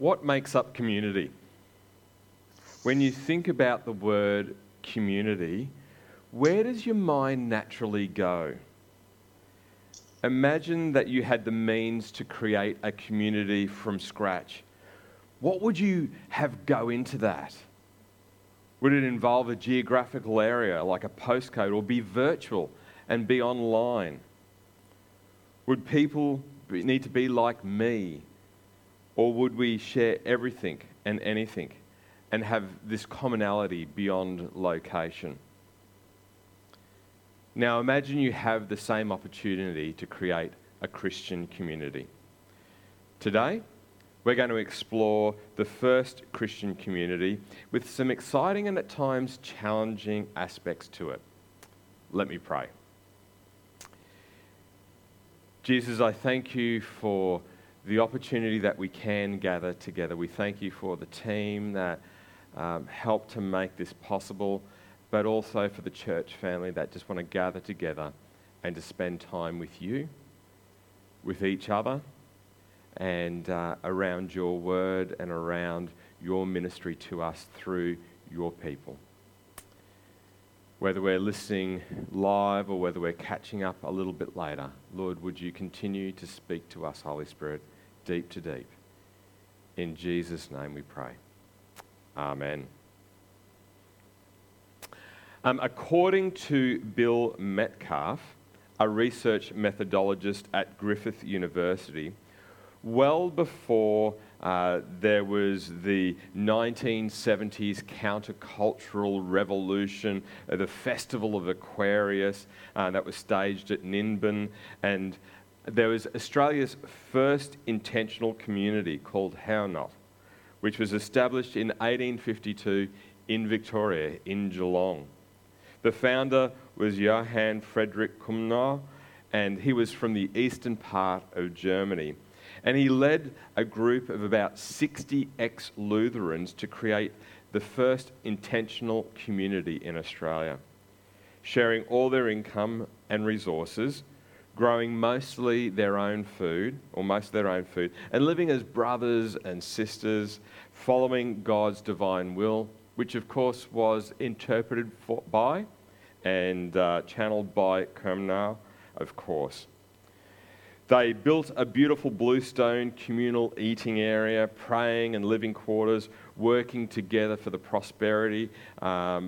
what makes up community? When you think about the word community, where does your mind naturally go? Imagine that you had the means to create a community from scratch. What would you have go into that? Would it involve a geographical area like a postcode, or be virtual and be online? Would people need to be like me, or would we share everything and anything and have this commonality beyond location? Now imagine you have the same opportunity to create a Christian community. Today, we're going to explore the first Christian community with some exciting and at times challenging aspects to it. Let me pray. Jesus, I thank you for the opportunity that we can gather together. We thank you for the team that helped to make this possible, but also for the church family that just want to gather together and to spend time with you, with each other, and around your word and around your ministry to us through your people. Whether we're listening live or whether we're catching up a little bit later, Lord, would you continue to speak to us, Holy Spirit, deep to deep. In Jesus' name we pray. Amen. According to Bill Metcalfe, a research methodologist at Griffith University, well before there was the 1970s countercultural revolution, the Festival of Aquarius that was staged at Ninbin, and there was Australia's first intentional community called Hownot, which was established in 1852 in Victoria, in Geelong. The founder was Johann Friedrich Kumner, and he was from the eastern part of Germany. And he led a group of about 60 ex-Lutherans to create the first intentional community in Australia, sharing all their income and resources, growing most of their own food, and living as brothers and sisters, following God's divine will, which of course was interpreted by and channeled by Kiermeier, of course. They built a beautiful bluestone communal eating area, praying and living quarters, working together for the prosperity,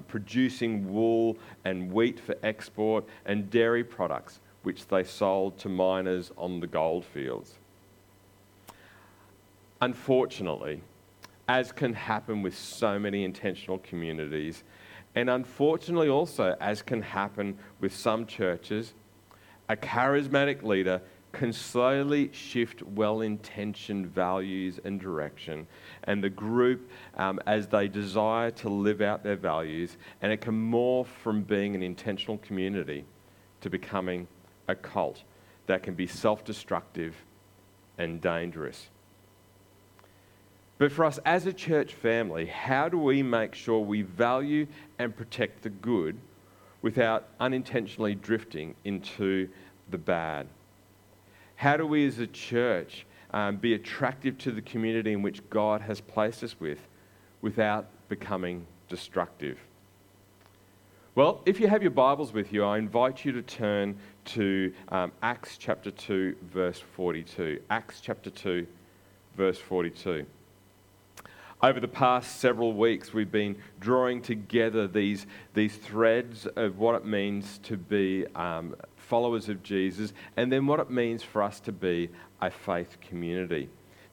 producing wool and wheat for export and dairy products, which they sold to miners on the goldfields. Unfortunately, as can happen with so many intentional communities, and unfortunately also as can happen with some churches, a charismatic leader can slowly shift well-intentioned values and direction, and the group as they desire to live out their values, and it can morph from being an intentional community to becoming a cult that can be self-destructive and dangerous. But for us as a church family, how do we make sure we value and protect the good without unintentionally drifting into the bad? How do we as a church be attractive to the community in which God has placed us with without becoming destructive? Well, if you have your Bibles with you, I invite you to turn to Acts chapter 2, verse 42. Acts chapter 2, verse 42. Over the past several weeks, we've been drawing together these threads of what it means to be followers of Jesus, and then what it means for us to be a faith community.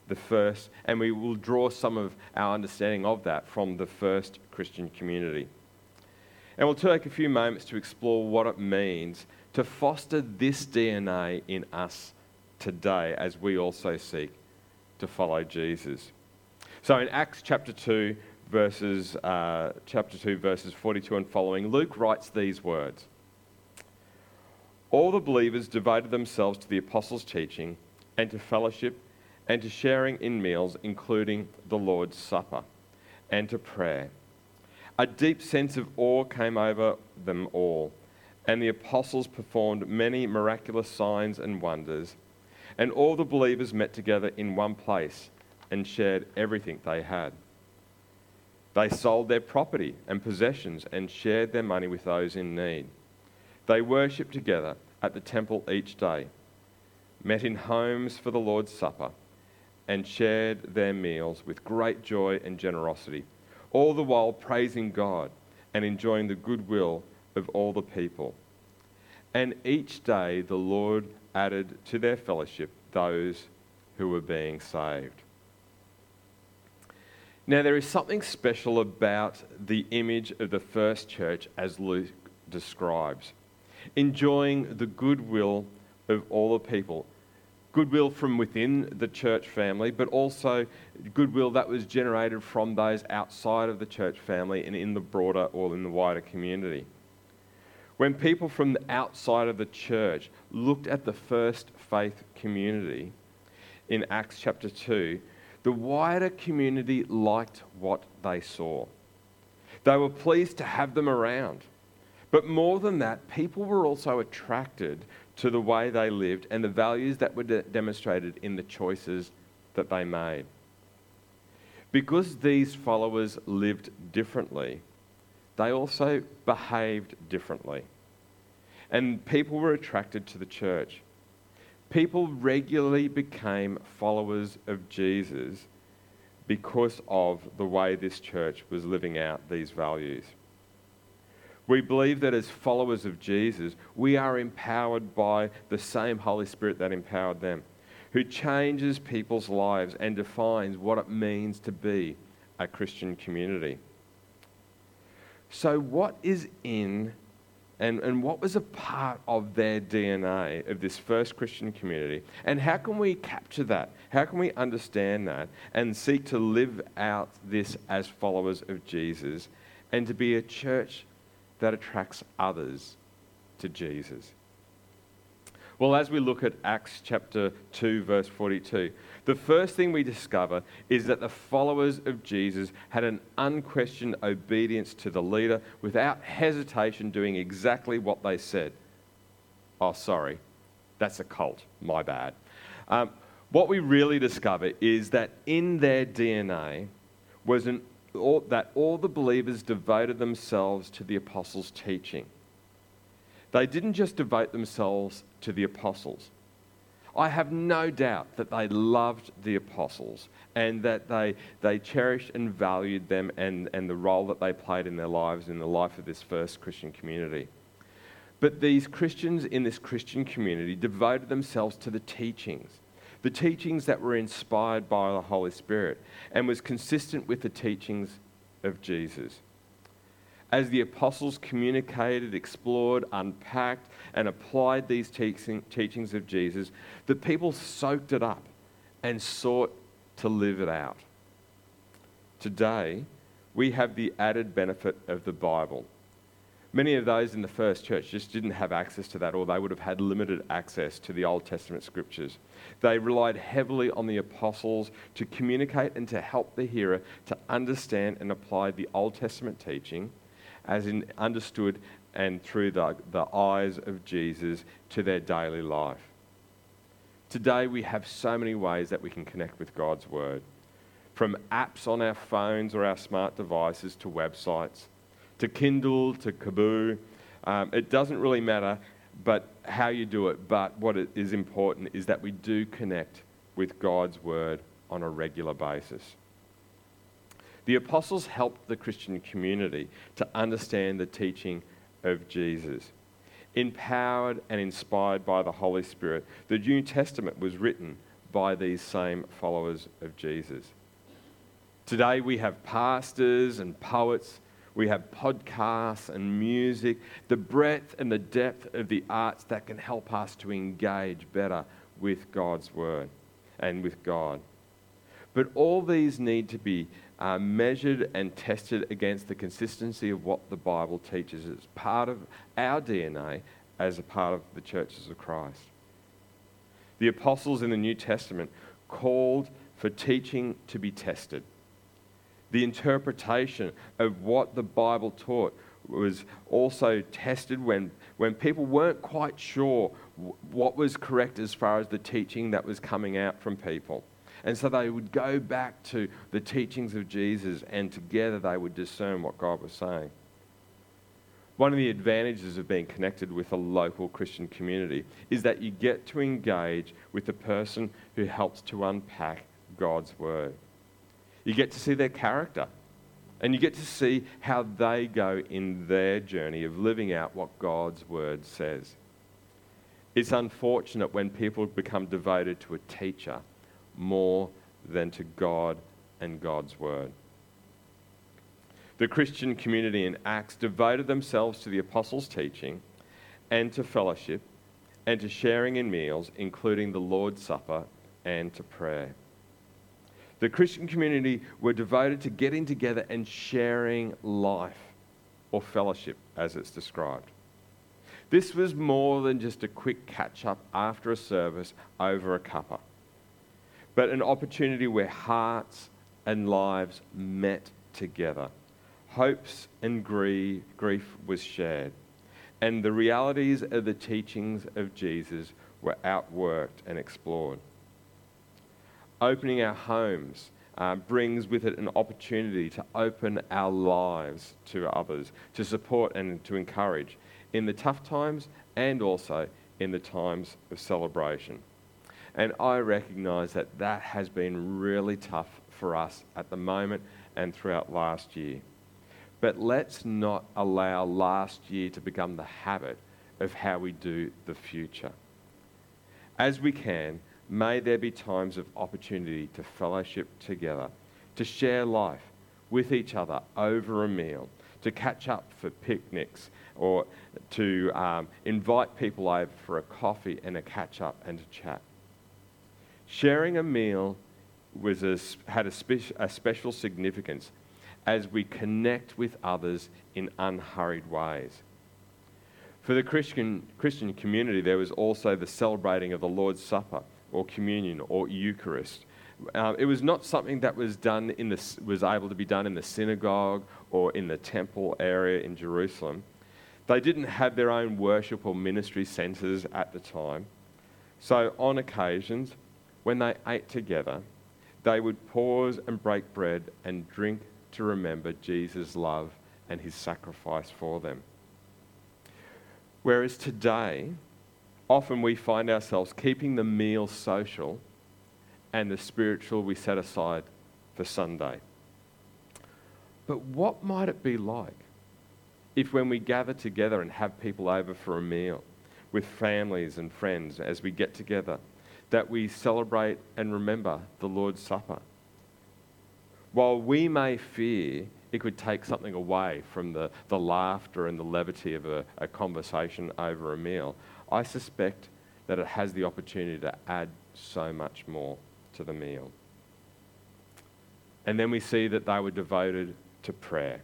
The first, and we will draw some of our understanding of that from the first Christian community. And we'll take a few moments to explore what it means to foster this DNA in us today as we also seek to follow Jesus. So in Acts chapter 2, verses 42 and following, Luke writes these words. All the believers devoted themselves to the apostles' teaching and to fellowship and to sharing in meals, including the Lord's Supper, and to prayer. A deep sense of awe came over them all, and the apostles performed many miraculous signs and wonders, and all the believers met together in one place, and shared everything they had. They sold their property and possessions and shared their money with those in need. They worshipped together at the temple each day, met in homes for the Lord's Supper, and shared their meals with great joy and generosity, all the while praising God and enjoying the goodwill of all the people. And each day the Lord added to their fellowship those who were being saved. Now, there is something special about the image of the first church as Luke describes, enjoying the goodwill of all the people. Goodwill from within the church family, but also goodwill that was generated from those outside of the church family and in the broader or in the wider community. When people from the outside of the church looked at the first faith community in Acts chapter 2, the wider community liked what they saw. They were pleased to have them around. But more than that, people were also attracted to the way they lived and the values that were demonstrated in the choices that they made. Because these followers lived differently, they also behaved differently. And people were attracted to the church. People regularly became followers of Jesus because of the way this church was living out these values. We believe that as followers of Jesus, we are empowered by the same Holy Spirit that empowered them, who changes people's lives and defines what it means to be a Christian community. So what is in and what was a part of their DNA of this first Christian community? And how can we capture that? How can we understand that and seek to live out this as followers of Jesus and to be a church that attracts others to Jesus? Well, as we look at Acts chapter 2, verse 42, the first thing we discover is that the followers of Jesus had an unquestioned obedience to the leader without hesitation, doing exactly what they said. Oh, sorry, that's a cult, my bad. What we really discover is that in their DNA was all the believers devoted themselves to the apostles' teaching. They didn't just devote themselves to the apostles. I have no doubt that they loved the apostles and that they cherished and valued them and the role that they played in their lives, in the life of this first Christian community. But these Christians in this Christian community devoted themselves to the teachings that were inspired by the Holy Spirit and was consistent with the teachings of Jesus. As the apostles communicated, explored, unpacked, and applied these teachings of Jesus, the people soaked it up and sought to live it out. Today, we have the added benefit of the Bible. Many of those in the first church just didn't have access to that, or they would have had limited access to the Old Testament scriptures. They relied heavily on the apostles to communicate and to help the hearer to understand and apply the Old Testament teaching as in understood and through the eyes of Jesus to their daily life. Today we have so many ways that we can connect with God's Word, from apps on our phones or our smart devices to websites, to Kindle, to Kaboo. It doesn't really matter but how you do it, but what it is important is that we do connect with God's Word on a regular basis. The apostles helped the Christian community to understand the teaching of Jesus. Empowered and inspired by the Holy Spirit, the New Testament was written by these same followers of Jesus. Today we have pastors and poets, we have podcasts and music, the breadth and the depth of the arts that can help us to engage better with God's Word and with God. But all these need to be measured and tested against the consistency of what the Bible teaches. It's part of our DNA as a part of the churches of Christ. The apostles in the New Testament called for teaching to be tested. The interpretation of what the Bible taught was also tested when people weren't quite sure what was correct as far as the teaching that was coming out from people. And so they would go back to the teachings of Jesus, and together they would discern what God was saying. One of the advantages of being connected with a local Christian community is that you get to engage with the person who helps to unpack God's word. You get to see their character, and you get to see how they go in their journey of living out what God's word says. It's unfortunate when people become devoted to a teacher more than to God and God's word. The Christian community in Acts devoted themselves to the apostles' teaching and to fellowship and to sharing in meals, including the Lord's Supper, and to prayer. The Christian community were devoted to getting together and sharing life, or fellowship as it's described. This was more than just a quick catch-up after a service over a cuppa, but an opportunity where hearts and lives met together. Hopes and grief was shared, and the realities of the teachings of Jesus were outworked and explored. Opening our homes brings with it an opportunity to open our lives to others, to support and to encourage in the tough times and also in the times of celebration. And I recognise that that has been really tough for us at the moment and throughout last year. But let's not allow last year to become the habit of how we do the future. As we can, may there be times of opportunity to fellowship together, to share life with each other over a meal, to catch up for picnics, or to invite people over for a coffee and a catch-up and a chat. Sharing a meal had a special significance as we connect with others in unhurried ways. For the Christian community, there was also the celebrating of the Lord's Supper, or communion, or Eucharist. It was not something that was able to be done in the synagogue or in the temple area in Jerusalem. They didn't have their own worship or ministry centres at the time. So on occasions, when they ate together, they would pause and break bread and drink to remember Jesus' love and his sacrifice for them. Whereas today, often we find ourselves keeping the meal social and the spiritual we set aside for Sunday. But what might it be like if when we gather together and have people over for a meal with families and friends as we get together, that we celebrate and remember the Lord's Supper? While we may fear it could take something away from the laughter and the levity of a conversation over a meal, I suspect that it has the opportunity to add so much more to the meal. And then we see that they were devoted to prayer.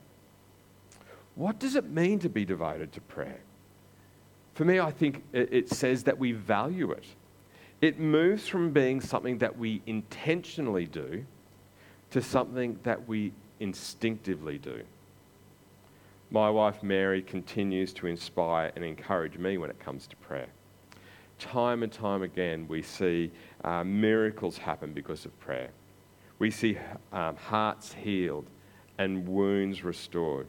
What does it mean to be devoted to prayer? For me, I think it says that we value it. It moves from being something that we intentionally do to something that we instinctively do. My wife Mary continues to inspire and encourage me when it comes to prayer. Time and time again we see miracles happen because of prayer. We see hearts healed and wounds restored.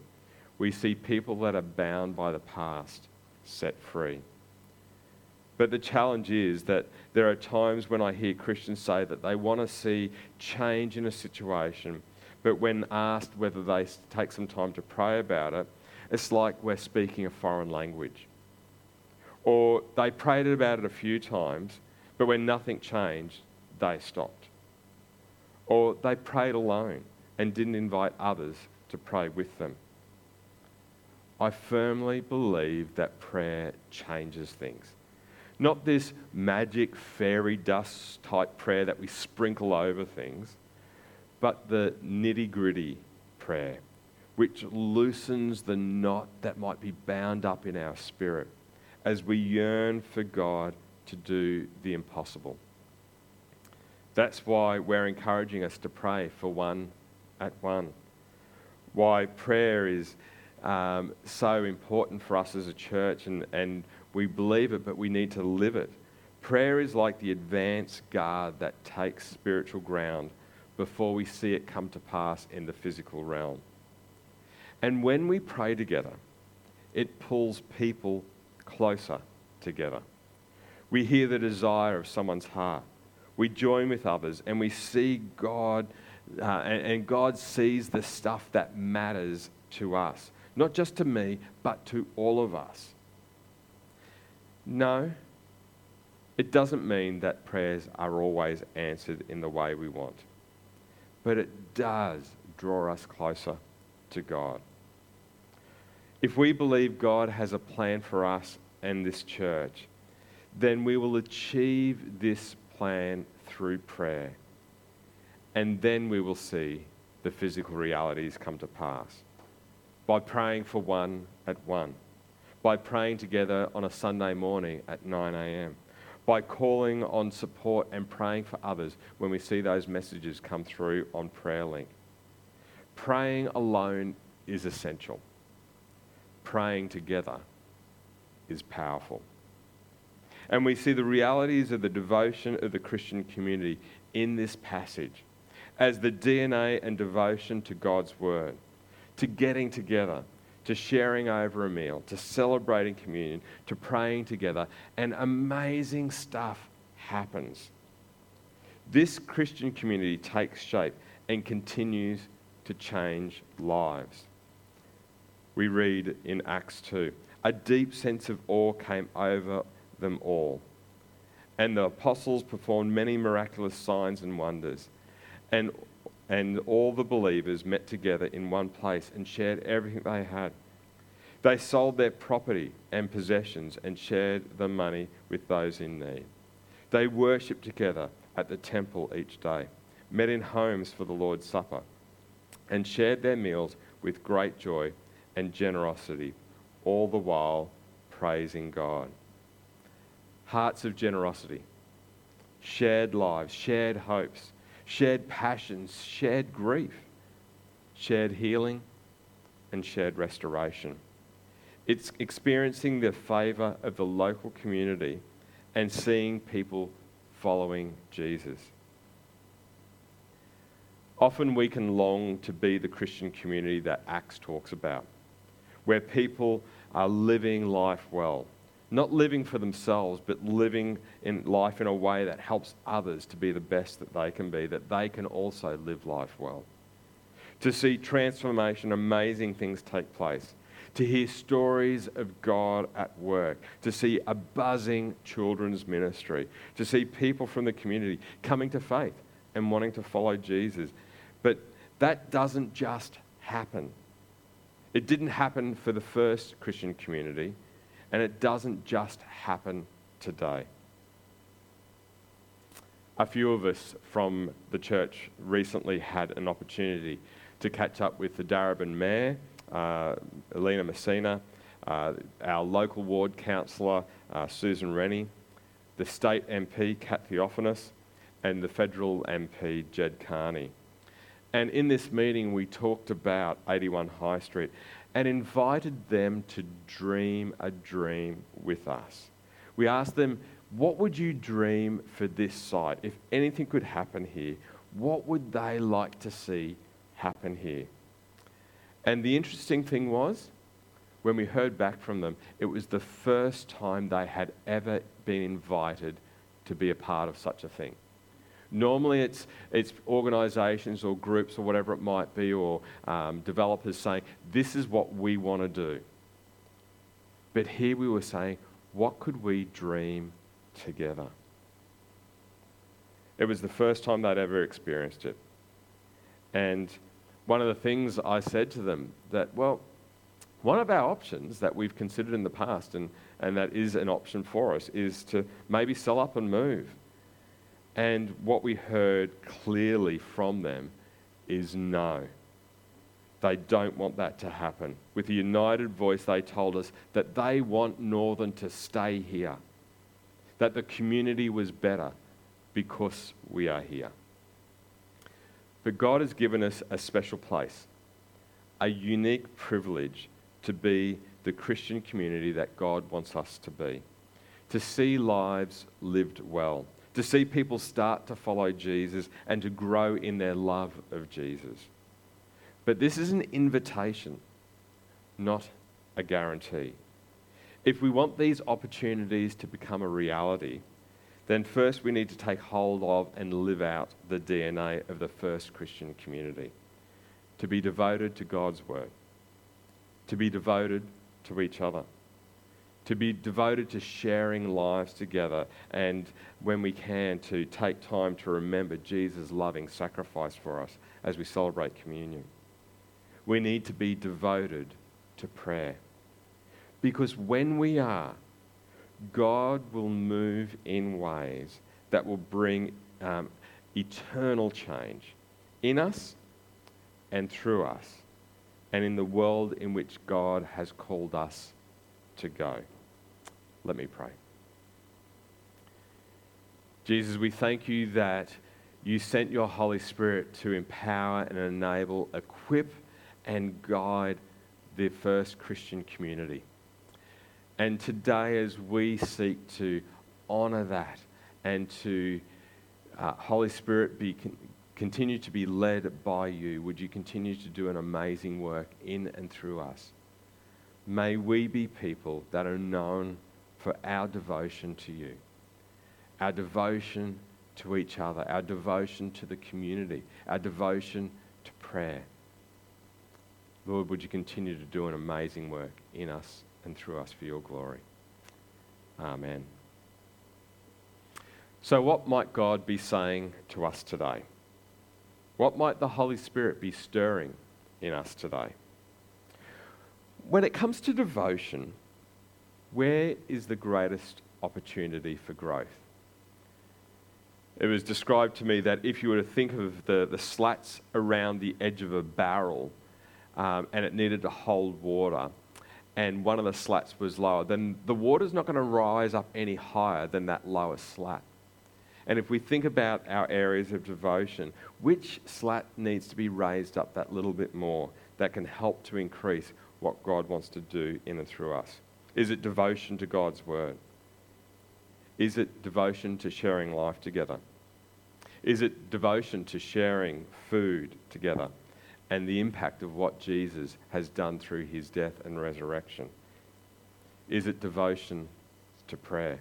We see people that are bound by the past set free. But the challenge is that there are times when I hear Christians say that they want to see change in a situation, but when asked whether they take some time to pray about it, it's like we're speaking a foreign language. Or they prayed about it a few times, but when nothing changed, they stopped. Or they prayed alone and didn't invite others to pray with them. I firmly believe that prayer changes things. Not this magic fairy dust type prayer that we sprinkle over things, but the nitty-gritty prayer, which loosens the knot that might be bound up in our spirit as we yearn for God to do the impossible. That's why we're encouraging us to pray for one at one. Why prayer is so important for us as a church, and we believe it, but we need to live it. Prayer is like the advance guard that takes spiritual ground before we see it come to pass in the physical realm. And when we pray together, it pulls people closer together. We hear the desire of someone's heart. We join with others and we see God, and God sees the stuff that matters to us. Not just to me, but to all of us. No, it doesn't mean that prayers are always answered in the way we want. But it does draw us closer to God. If we believe God has a plan for us and this church, then we will achieve this plan through prayer. And then we will see the physical realities come to pass. By praying for one at one. By praying together on a Sunday morning at 9 a.m. By calling on support and praying for others when we see those messages come through on PrayerLink. Praying alone is essential. Praying together is powerful. And we see the realities of the devotion of the Christian community in this passage as the DNA and devotion to God's Word, to getting together, to sharing over a meal, to celebrating communion, to praying together, and amazing stuff happens. This Christian community takes shape and continues to change lives. We read in Acts 2, a deep sense of awe came over them all, and the apostles performed many miraculous signs and wonders, and all the believers met together in one place and shared everything they had. They sold their property and possessions and shared the money with those in need. They worshipped together at the temple each day, met in homes for the Lord's Supper, and shared their meals with great joy and generosity, all the while praising God. Hearts of generosity, shared lives, shared hopes, shared passions, shared grief, shared healing, and shared restoration. It's experiencing the favour of the local community and seeing people following Jesus. Often we can long to be the Christian community that Acts talks about, where people are living life well, not living for themselves, but living in life in a way that helps others to be the best that they can be, that they can also live life well. To see transformation, amazing things take place. To hear stories of God at work. To see a buzzing children's ministry. To see people from the community coming to faith and wanting to follow Jesus. But that doesn't just happen. It didn't happen for the first Christian community. And it doesn't just happen today. A few of us from the church recently had an opportunity to catch up with the Darebin mayor, Alina Messina, our local ward councillor, Susan Rennie, the state MP, Kat Theophonus, and the federal MP, Jed Carney. And in this meeting, we talked about 81 High Street and invited them to dream a dream with us. We asked them, what would you dream for this site? If anything could happen here, what would they like to see happen here? And the interesting thing was, when we heard back from them, it was the first time they had ever been invited to be a part of such a thing. Normally it's organisations or groups or whatever it might be, or developers saying, this is what we want to do. But here we were saying, what could we dream together? It was the first time they'd ever experienced it. And one of the things I said to them that, well, one of our options that we've considered in the past, and that is an option for us, is to maybe sell up and move. And what we heard clearly from them is no. They don't want that to happen. With a united voice, they told us that they want Northern to stay here, that the community was better because we are here. But God has given us a special place, a unique privilege to be the Christian community that God wants us to be, to see lives lived well, to see people start to follow Jesus and to grow in their love of Jesus. But this is an invitation, not a guarantee. If we want these opportunities to become a reality, then first we need to take hold of and live out the DNA of the first Christian community, to be devoted to God's word, to be devoted to each other, to be devoted to sharing lives together, and when we can, to take time to remember Jesus' loving sacrifice for us as we celebrate communion. We need to be devoted to prayer, because when we are, God will move in ways that will bring eternal change in us and through us and in the world in which God has called us to go. Let me pray. Jesus, we thank you that you sent your Holy Spirit to empower and enable, equip and guide the first Christian community. And today, as we seek to honour that and to, Holy Spirit, continue to be led by you, would you continue to do an amazing work in and through us? May we be people that are known for our devotion to you, our devotion to each other, our devotion to the community, our devotion to prayer. Lord, would you continue to do an amazing work in us and through us for your glory. Amen. So what might God be saying to us today? What might the Holy Spirit be stirring in us today? When it comes to devotion, where is the greatest opportunity for growth? It was described to me that if you were to think of the slats around the edge of a barrel, and it needed to hold water, and one of the slats was lower, then the water's not going to rise up any higher than that lower slat. And if we think about our areas of devotion, which slat needs to be raised up that little bit more that can help to increase what God wants to do in and through us? Is it devotion to God's word? Is it devotion to sharing life together? Is it devotion to sharing food together and the impact of what Jesus has done through his death and resurrection? Is it devotion to prayer?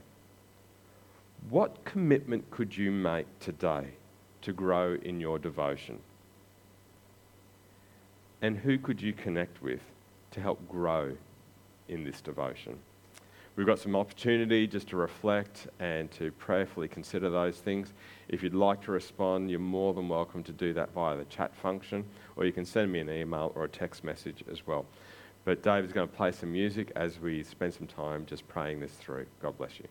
What commitment could you make today to grow in your devotion? And who could you connect with to help grow in this devotion? We've got some opportunity just to reflect and to prayerfully consider those things. If you'd like to respond, you're more than welcome to do that via the chat function, or you can send me an email or a text message as well. But Dave is going to play some music as we spend some time just praying this through. God bless you.